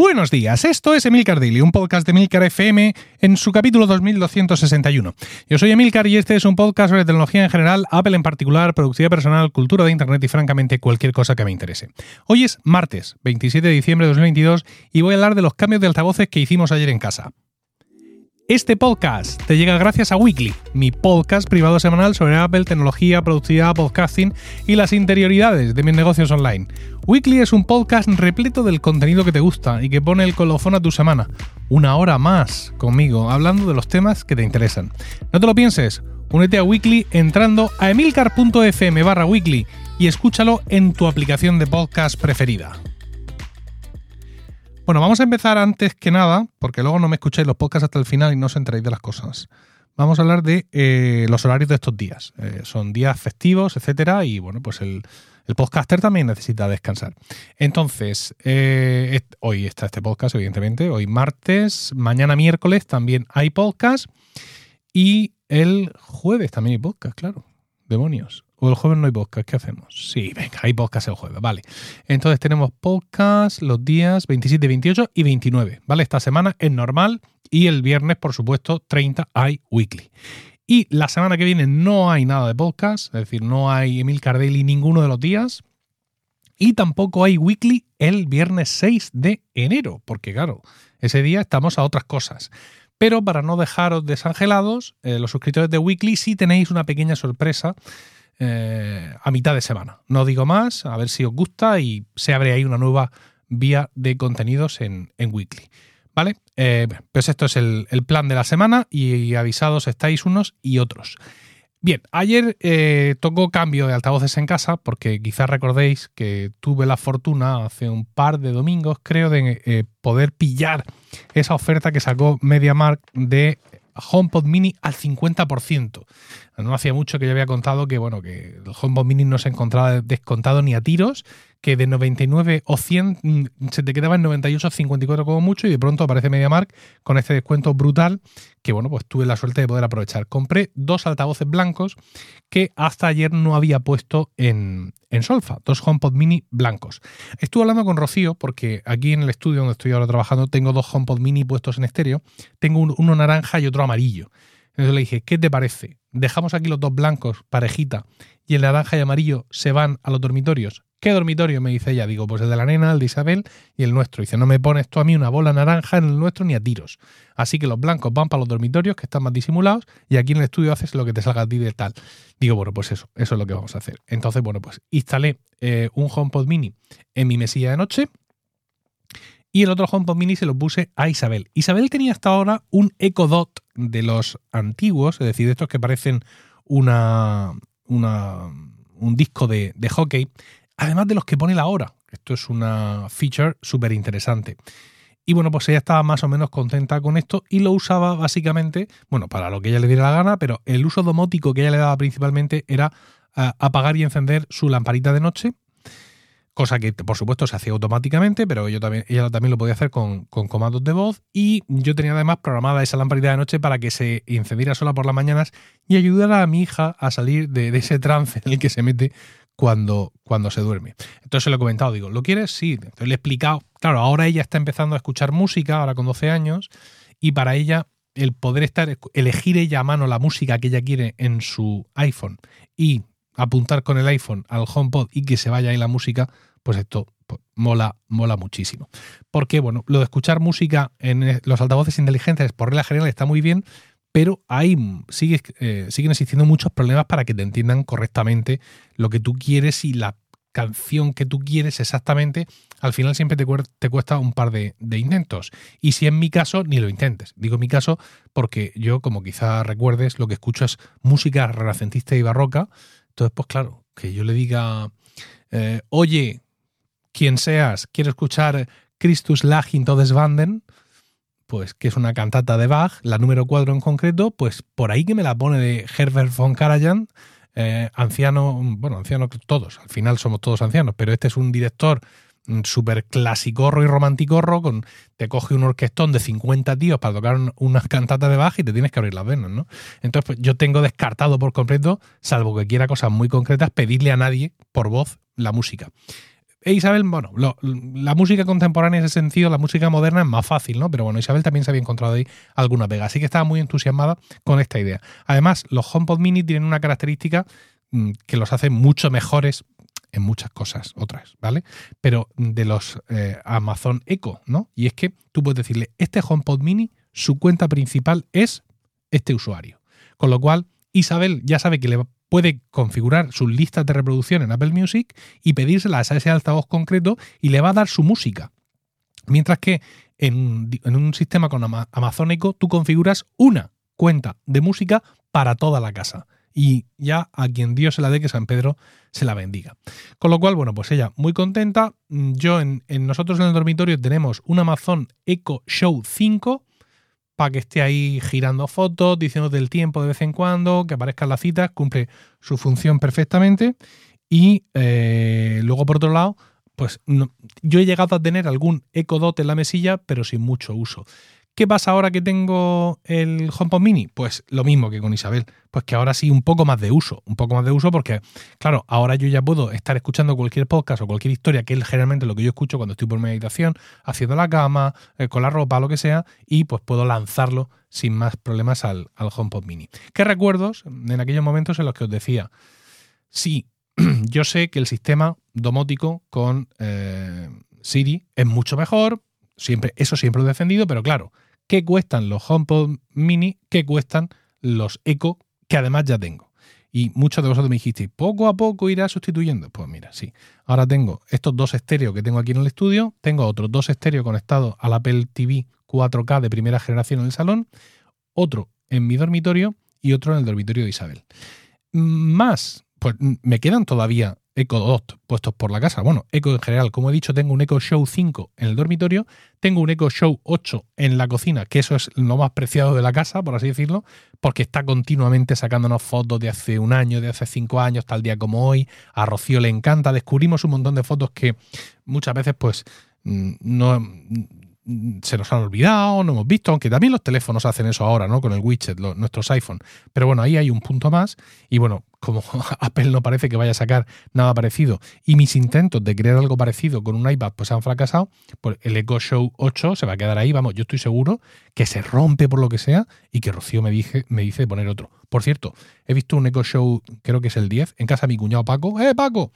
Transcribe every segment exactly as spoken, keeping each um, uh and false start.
Buenos días, esto es Emilcar Daily, un podcast de Emilcar F M en su capítulo dos mil doscientos sesenta y uno. Yo soy Emilcar y este es un podcast sobre tecnología en general, Apple en particular, productividad personal, cultura de Internet y francamente cualquier cosa que me interese. Hoy es martes, veintisiete de diciembre de dos mil veintidós y voy a hablar de los cambios de altavoces que hicimos ayer en casa. Este podcast te llega gracias a Weekly, mi podcast privado semanal sobre Apple, tecnología, productividad, podcasting y las interioridades de mis negocios online. Weekly es un podcast repleto del contenido que te gusta y que pone el colofón a tu semana. Una hora más conmigo, hablando de los temas que te interesan. No te lo pienses, únete a Weekly entrando a emilcar.fm barra Weekly y escúchalo en tu aplicación de podcast preferida. Bueno, vamos a empezar antes que nada, porque luego no me escucháis los podcasts hasta el final y no os enteréis de las cosas. Vamos a hablar de eh, los horarios de estos días. Eh, son días festivos, etcétera, y bueno, pues el, el podcaster también necesita descansar. Entonces, eh, est- hoy está este podcast, evidentemente, hoy martes, mañana miércoles también hay podcast y el jueves también hay podcast, claro. Demonios. O el jueves no hay podcast, ¿qué hacemos? Sí, venga, hay podcast el jueves, vale. Entonces tenemos podcast los días veintisiete, veintiocho y veintinueve, ¿vale? Esta semana es normal y el viernes, por supuesto, treinta hay Weekly. Y la semana que viene no hay nada de podcast, es decir, no hay Emilcar Daily ninguno de los días y tampoco hay Weekly el viernes seis de enero, porque claro, ese día estamos a otras cosas. Pero para no dejaros desangelados, eh, los suscriptores de Weekly sí tenéis una pequeña sorpresa Eh, a mitad de semana. No digo más, a ver si os gusta y se abre ahí una nueva vía de contenidos en, en Weekly. ¿Vale? Eh, pues esto es el, el plan de la semana y, y avisados estáis unos y otros. Bien, ayer eh, tocó cambio de altavoces en casa porque quizás recordéis que tuve la fortuna hace un par de domingos, creo, de eh, poder pillar esa oferta que sacó MediaMarkt de HomePod Mini al cincuenta por ciento. No hacía mucho que yo había contado que, bueno, que el HomePod Mini no se encontraba descontado ni a tiros, que de noventa y nueve o cien se te quedaba en noventa y ocho o cincuenta y cuatro como mucho y de pronto aparece MediaMarkt con este descuento brutal que, bueno, pues tuve la suerte de poder aprovechar. Compré dos altavoces blancos que hasta ayer no había puesto en, en solfa, dos HomePod Mini blancos. Estuve hablando con Rocío porque aquí en el estudio donde estoy ahora trabajando tengo dos HomePod Mini puestos en estéreo, tengo un, uno naranja y otro amarillo. Entonces le dije, ¿qué te parece? Dejamos aquí los dos blancos, parejita, y el naranja y amarillo se van a los dormitorios. ¿Qué dormitorio? Me dice ella. Digo, pues el de la nena, el de Isabel y el nuestro. Dice, no me pones tú a mí una bola naranja en el nuestro ni a tiros. Así que los blancos van para los dormitorios, que están más disimulados, y aquí en el estudio haces lo que te salga a ti de tal. Digo, bueno, pues eso, eso es lo que vamos a hacer. Entonces, bueno, pues instalé eh, un HomePod Mini en mi mesilla de noche y el otro HomePod Mini se lo puse a Isabel. Isabel tenía hasta ahora un Echo Dot de los antiguos, es decir, de estos que parecen una, una, un disco de, de hockey, además de los que pone la hora. Esto es una feature súper interesante. Y bueno, pues ella estaba más o menos contenta con esto y lo usaba básicamente, bueno, para lo que ella le diera la gana, pero el uso domótico que ella le daba principalmente era uh, apagar y encender su lamparita de noche, cosa que, por supuesto, se hacía automáticamente, pero yo también, ella también lo podía hacer con, con comandos de voz. Y yo tenía además programada esa lamparita de noche para que se encendiera sola por las mañanas y ayudara a mi hija a salir de, de ese trance en el que se mete cuando, cuando se duerme. Entonces le he comentado, digo, ¿lo quieres? Sí. Entonces le he explicado. Claro, ahora ella está empezando a escuchar música, ahora con doce años, y para ella el poder estar elegir ella a mano la música que ella quiere en su iPhone y apuntar con el iPhone al HomePod y que se vaya ahí la música, pues esto pues, mola, mola muchísimo. Porque, bueno, lo de escuchar música en los altavoces inteligentes por regla general está muy bien, pero hay, sigue, eh, siguen existiendo muchos problemas para que te entiendan correctamente lo que tú quieres y la canción que tú quieres exactamente. Al final siempre te, cu- te cuesta un par de, de intentos. Y si en mi caso, ni lo intentes. Digo en mi caso porque yo, como quizás recuerdes, lo que escucho es música renacentista y barroca. Entonces, pues claro, que yo le diga, eh, oye, quien seas, quiero escuchar Christus lag in Todeswanden, pues que es una cantata de Bach, la número cuatro en concreto, pues por ahí que me la pone de Herbert von Karajan, eh, anciano, bueno, anciano todos, al final somos todos ancianos, pero este es un director súper clasicorro y romanticorro, con, te coge un orquestón de cincuenta tíos para tocar un, unas cantatas de Bach y te tienes que abrir las venas, ¿no? Entonces, pues, yo tengo descartado por completo, salvo que quiera cosas muy concretas, pedirle a nadie por voz la música. E Isabel, bueno, lo, la música contemporánea en ese sentido, la música moderna es más fácil, ¿no? Pero bueno, Isabel también se había encontrado ahí alguna pega, así que estaba muy entusiasmada con esta idea. Además, los HomePod Mini tienen una característica que los hace mucho mejores en muchas cosas, otras, ¿vale? Pero de los eh, Amazon Echo, ¿no? Y es que tú puedes decirle, este HomePod Mini, su cuenta principal es este usuario. Con lo cual, Isabel ya sabe que le va puede configurar sus listas de reproducción en Apple Music y pedírselas a ese altavoz concreto y le va a dar su música. Mientras que en, en un sistema con Amazon Echo tú configuras una cuenta de música para toda la casa. Y ya a quien Dios se la dé, que San Pedro se la bendiga. Con lo cual, bueno, pues ella muy contenta. Yo en, en nosotros en el dormitorio tenemos un Amazon Echo Show cinco para que esté ahí girando fotos, diciéndote el tiempo de vez en cuando, que aparezcan las citas, cumple su función perfectamente. Y eh, luego, por otro lado, pues no, yo he llegado a tener algún Echo Dot en la mesilla, pero sin mucho uso. ¿Qué pasa ahora que tengo el HomePod Mini? Pues lo mismo que con Isabel, pues que ahora sí un poco más de uso, un poco más de uso porque, claro, ahora yo ya puedo estar escuchando cualquier podcast o cualquier historia, que es generalmente lo que yo escucho cuando estoy por mi habitación, haciendo la cama, con la ropa, lo que sea, y pues puedo lanzarlo sin más problemas al, al HomePod Mini. ¿Qué recuerdos en aquellos momentos en los que os decía? Sí, yo sé que el sistema domótico con eh, Siri es mucho mejor. Siempre, eso siempre lo he defendido, pero claro, ¿qué cuestan los HomePod Mini? ¿Qué cuestan los Echo que además ya tengo? Y muchos de vosotros me dijisteis, poco a poco irá sustituyendo. Pues mira, sí. Ahora tengo estos dos estéreos que tengo aquí en el estudio, tengo otros dos estéreos conectados al Apple T V cuatro K de primera generación en el salón, otro en mi dormitorio y otro en el dormitorio de Isabel. Más, pues me quedan todavía Echo Dot puestos por la casa. Bueno, Echo en general, como he dicho, tengo un Echo Show cinco en el dormitorio, tengo un Echo Show ocho en la cocina, que eso es lo más preciado de la casa, por así decirlo, porque está continuamente sacándonos fotos de hace un año, de hace cinco años, tal día como hoy. A Rocío le encanta. Descubrimos un montón de fotos que muchas veces pues no se nos han olvidado, no hemos visto, aunque también los teléfonos hacen eso ahora, ¿no? Con el widget, los, nuestros iPhone. Pero bueno, ahí hay un punto más. Y bueno, como Apple no parece que vaya a sacar nada parecido y mis intentos de crear algo parecido con un iPad pues han fracasado, pues el Echo Show ocho se va a quedar ahí. Vamos, yo estoy seguro que se rompe por lo que sea y que Rocío me, dije, me dice poner otro. Por cierto, he visto un Echo Show, creo que es el diez, en casa de mi cuñado Paco. ¡Eh, Paco!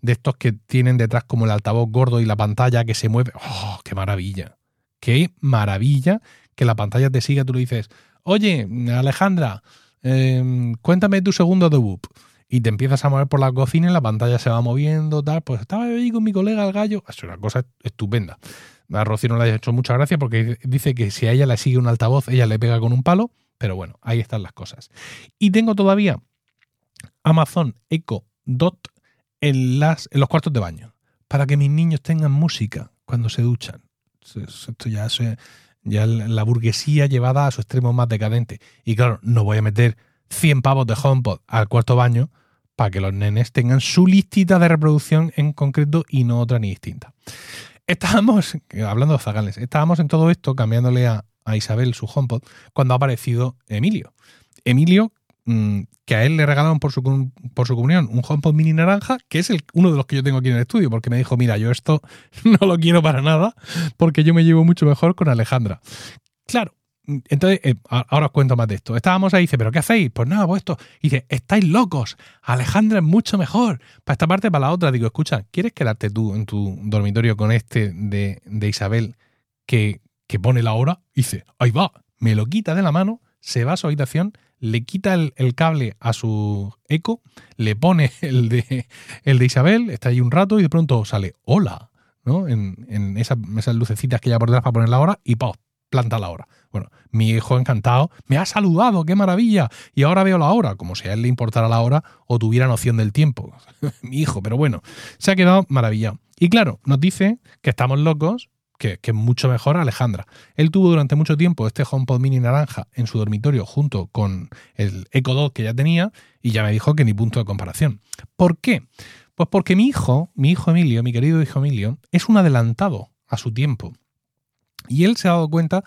De estos que tienen detrás como el altavoz gordo y la pantalla que se mueve. ¡Oh, qué maravilla! Qué maravilla que la pantalla te siga. Tú le dices, oye, Alejandra, eh, cuéntame tu segundo debut. Y te empiezas a mover por la cocina y la pantalla se va moviendo, tal. Pues estaba ahí con mi colega el gallo. Es una cosa estupenda. A Rocío no le ha hecho mucha gracia porque dice que si a ella le sigue un altavoz, ella le pega con un palo. Pero bueno, ahí están las cosas. Y tengo todavía Amazon Echo Dot en, las, en los cuartos de baño para que mis niños tengan música cuando se duchan. Esto ya es ya la burguesía llevada a su extremo más decadente. Y claro, no voy a meter cien pavos de HomePod al cuarto baño para que los nenes tengan su listita de reproducción en concreto y no otra ni distinta. Estábamos, hablando de zagales, estábamos en todo esto cambiándole a, a Isabel su HomePod cuando ha aparecido Emilio. Emilio, mmm, que a él le regalaron por su, por su comunión un HomePod Mini naranja, que es el, uno de los que yo tengo aquí en el estudio, porque me dijo, mira, yo esto no lo quiero para nada, porque yo me llevo mucho mejor con Alejandra. Claro, entonces, eh, ahora os cuento más de esto. Estábamos ahí, dice, ¿pero qué hacéis? Pues nada, pues esto. Y dice, estáis locos, Alejandra es mucho mejor. Para esta parte, para la otra. Digo, escucha, ¿quieres quedarte tú en tu dormitorio con este de, de Isabel que, que pone la hora? Y dice, ahí va, me lo quita de la mano, se va a su habitación, le quita el, el cable a su Echo, le pone el de, el de Isabel, está ahí un rato y de pronto sale hola, ¿no? En, en esas, esas lucecitas que ya por detrás para poner la hora y ¡pau! Planta la hora. Bueno, mi hijo encantado, me ha saludado, qué maravilla, y ahora veo la hora, como si a él le importara la hora o tuviera noción del tiempo. Mi hijo, pero bueno, se ha quedado maravillado. Y claro, nos dice que estamos locos, que es mucho mejor Alejandra. Él tuvo durante mucho tiempo este HomePod Mini naranja en su dormitorio junto con el Echo Dot que ya tenía y ya me dijo que ni punto de comparación. ¿Por qué? Pues porque mi hijo, mi hijo Emilio, mi querido hijo Emilio, es un adelantado a su tiempo. Y él se ha dado cuenta,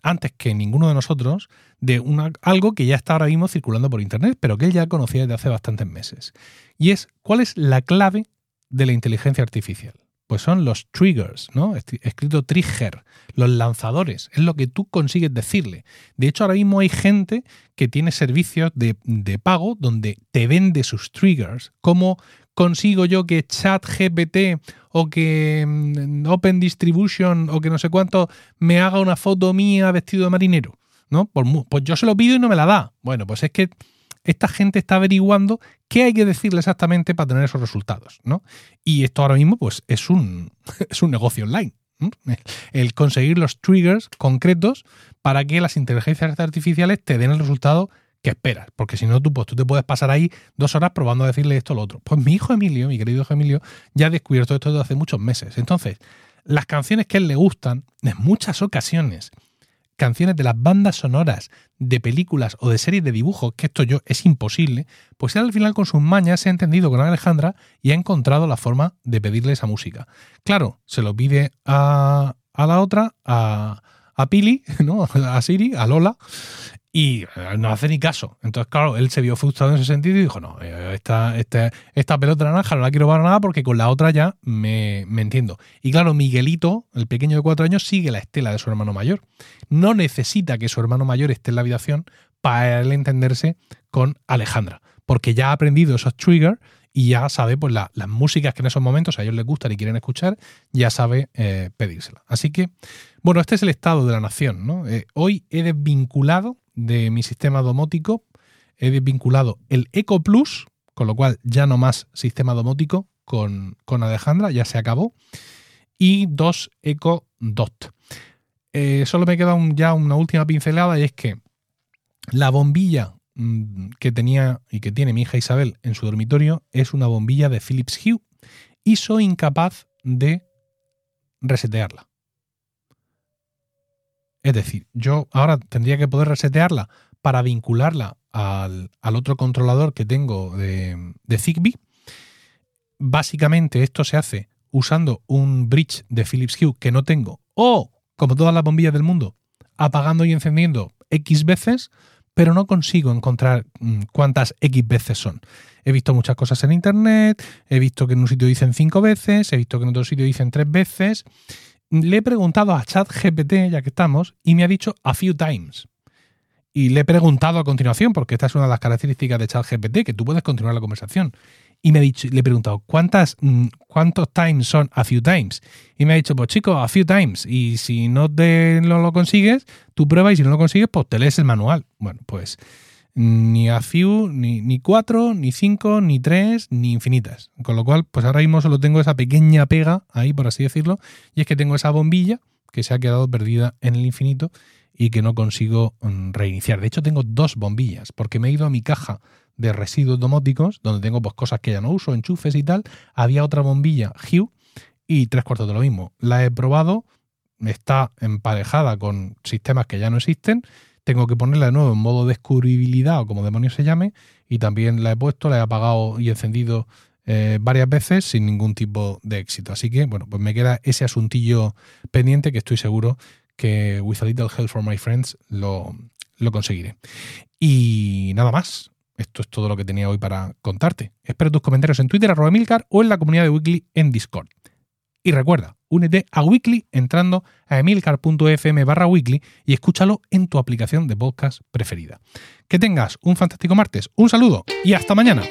antes que ninguno de nosotros, de una, algo que ya está ahora mismo circulando por internet, pero que él ya conocía desde hace bastantes meses. Y es, ¿cuál es la clave de la inteligencia artificial? Pues son los triggers, ¿no? Escrito trigger, los lanzadores, es lo que tú consigues decirle. De hecho, ahora mismo hay gente que tiene servicios de, de pago donde te vende sus triggers. ¿Cómo consigo yo que ChatGPT o que Open Distribution o que no sé cuánto me haga una foto mía vestido de marinero? ¿No? Por, pues yo se lo pido y no me la da. Bueno, pues es que esta gente está averiguando qué hay que decirle exactamente para tener esos resultados, ¿no? Y esto ahora mismo pues, es, un, es un negocio online, ¿no? El conseguir los triggers concretos para que las inteligencias artificiales te den el resultado que esperas. Porque si no, tú, pues, tú te puedes pasar ahí dos horas probando a decirle esto o lo otro. Pues mi hijo Emilio, mi querido hijo Emilio, ya ha descubierto esto desde hace muchos meses. Entonces, las canciones que a él le gustan, en muchas ocasiones... canciones de las bandas sonoras de películas o de series de dibujos, que esto yo es imposible, pues él al final con sus mañas se ha entendido con Alejandra y ha encontrado la forma de pedirle esa música. Claro, se lo pide a, a la otra, a, a Pili, ¿no? A Siri, a Lola, y no hace ni caso. Entonces, claro, él se vio frustrado en ese sentido y dijo, no, esta, esta, esta pelota naranja no la quiero para nada porque con la otra ya me, me entiendo. Y claro, Miguelito, el pequeño de cuatro años, sigue la estela de su hermano mayor. No necesita que su hermano mayor esté en la habitación para él entenderse con Alejandra, porque ya ha aprendido esos triggers y ya sabe pues, la, las músicas que en esos momentos a ellos les gustan y quieren escuchar, ya sabe eh, pedírsela. Así que, bueno, este es el estado de la nación, ¿no? Eh, hoy he desvinculado de mi sistema domótico, he desvinculado el Echo Plus, con lo cual ya no más sistema domótico con, con Alejandra, ya se acabó, y dos Echo Dot. Eh, solo me queda un, ya una última pincelada y es que la bombilla mmm, que tenía y que tiene mi hija Isabel en su dormitorio es una bombilla de Philips Hue y soy incapaz de resetearla. Es decir, yo ahora tendría que poder resetearla para vincularla al, al otro controlador que tengo de, de Zigbee. Básicamente esto se hace usando un bridge de Philips Hue que no tengo o, como todas las bombillas del mundo, apagando y encendiendo X veces, pero no consigo encontrar cuántas X veces son. He visto muchas cosas en internet, he visto que en un sitio dicen cinco veces, he visto que en otro sitio dicen tres veces... Le he preguntado a ChatGPT, ya que estamos, y me ha dicho a few times. Y le he preguntado a continuación, porque esta es una de las características de ChatGPT, que tú puedes continuar la conversación. Y me ha dicho, le he preguntado, ¿cuántas, ¿cuántos times son a few times? Y me ha dicho, pues chicos, a few times. Y si no te lo, lo consigues, tú pruebas y si no lo consigues, pues te lees el manual. Bueno, pues ni a few, ni, ni cuatro, ni cinco, ni tres, ni infinitas. Con lo cual, pues ahora mismo solo tengo esa pequeña pega ahí, por así decirlo, y es que tengo esa bombilla que se ha quedado perdida en el infinito y que no consigo reiniciar. De hecho, tengo dos bombillas, porque me he ido a mi caja de residuos domóticos, donde tengo pues, cosas que ya no uso, enchufes y tal. Había otra bombilla Hue y tres cuartos de lo mismo. La he probado, está emparejada con sistemas que ya no existen. Tengo que ponerla de nuevo en modo descubribilidad o como demonios se llame, y también la he puesto, la he apagado y encendido eh, varias veces sin ningún tipo de éxito. Así que, bueno, pues me queda ese asuntillo pendiente que estoy seguro que with a little help from my friends lo, lo conseguiré. Y nada más. Esto es todo lo que tenía hoy para contarte. Espero tus comentarios en Twitter, arroba Emilcar, o en la comunidad de Weekly en Discord. Y recuerda, únete a Weekly entrando a emilcar.fm barra Weekly y escúchalo en tu aplicación de podcast preferida. Que tengas un fantástico martes, un saludo y hasta mañana.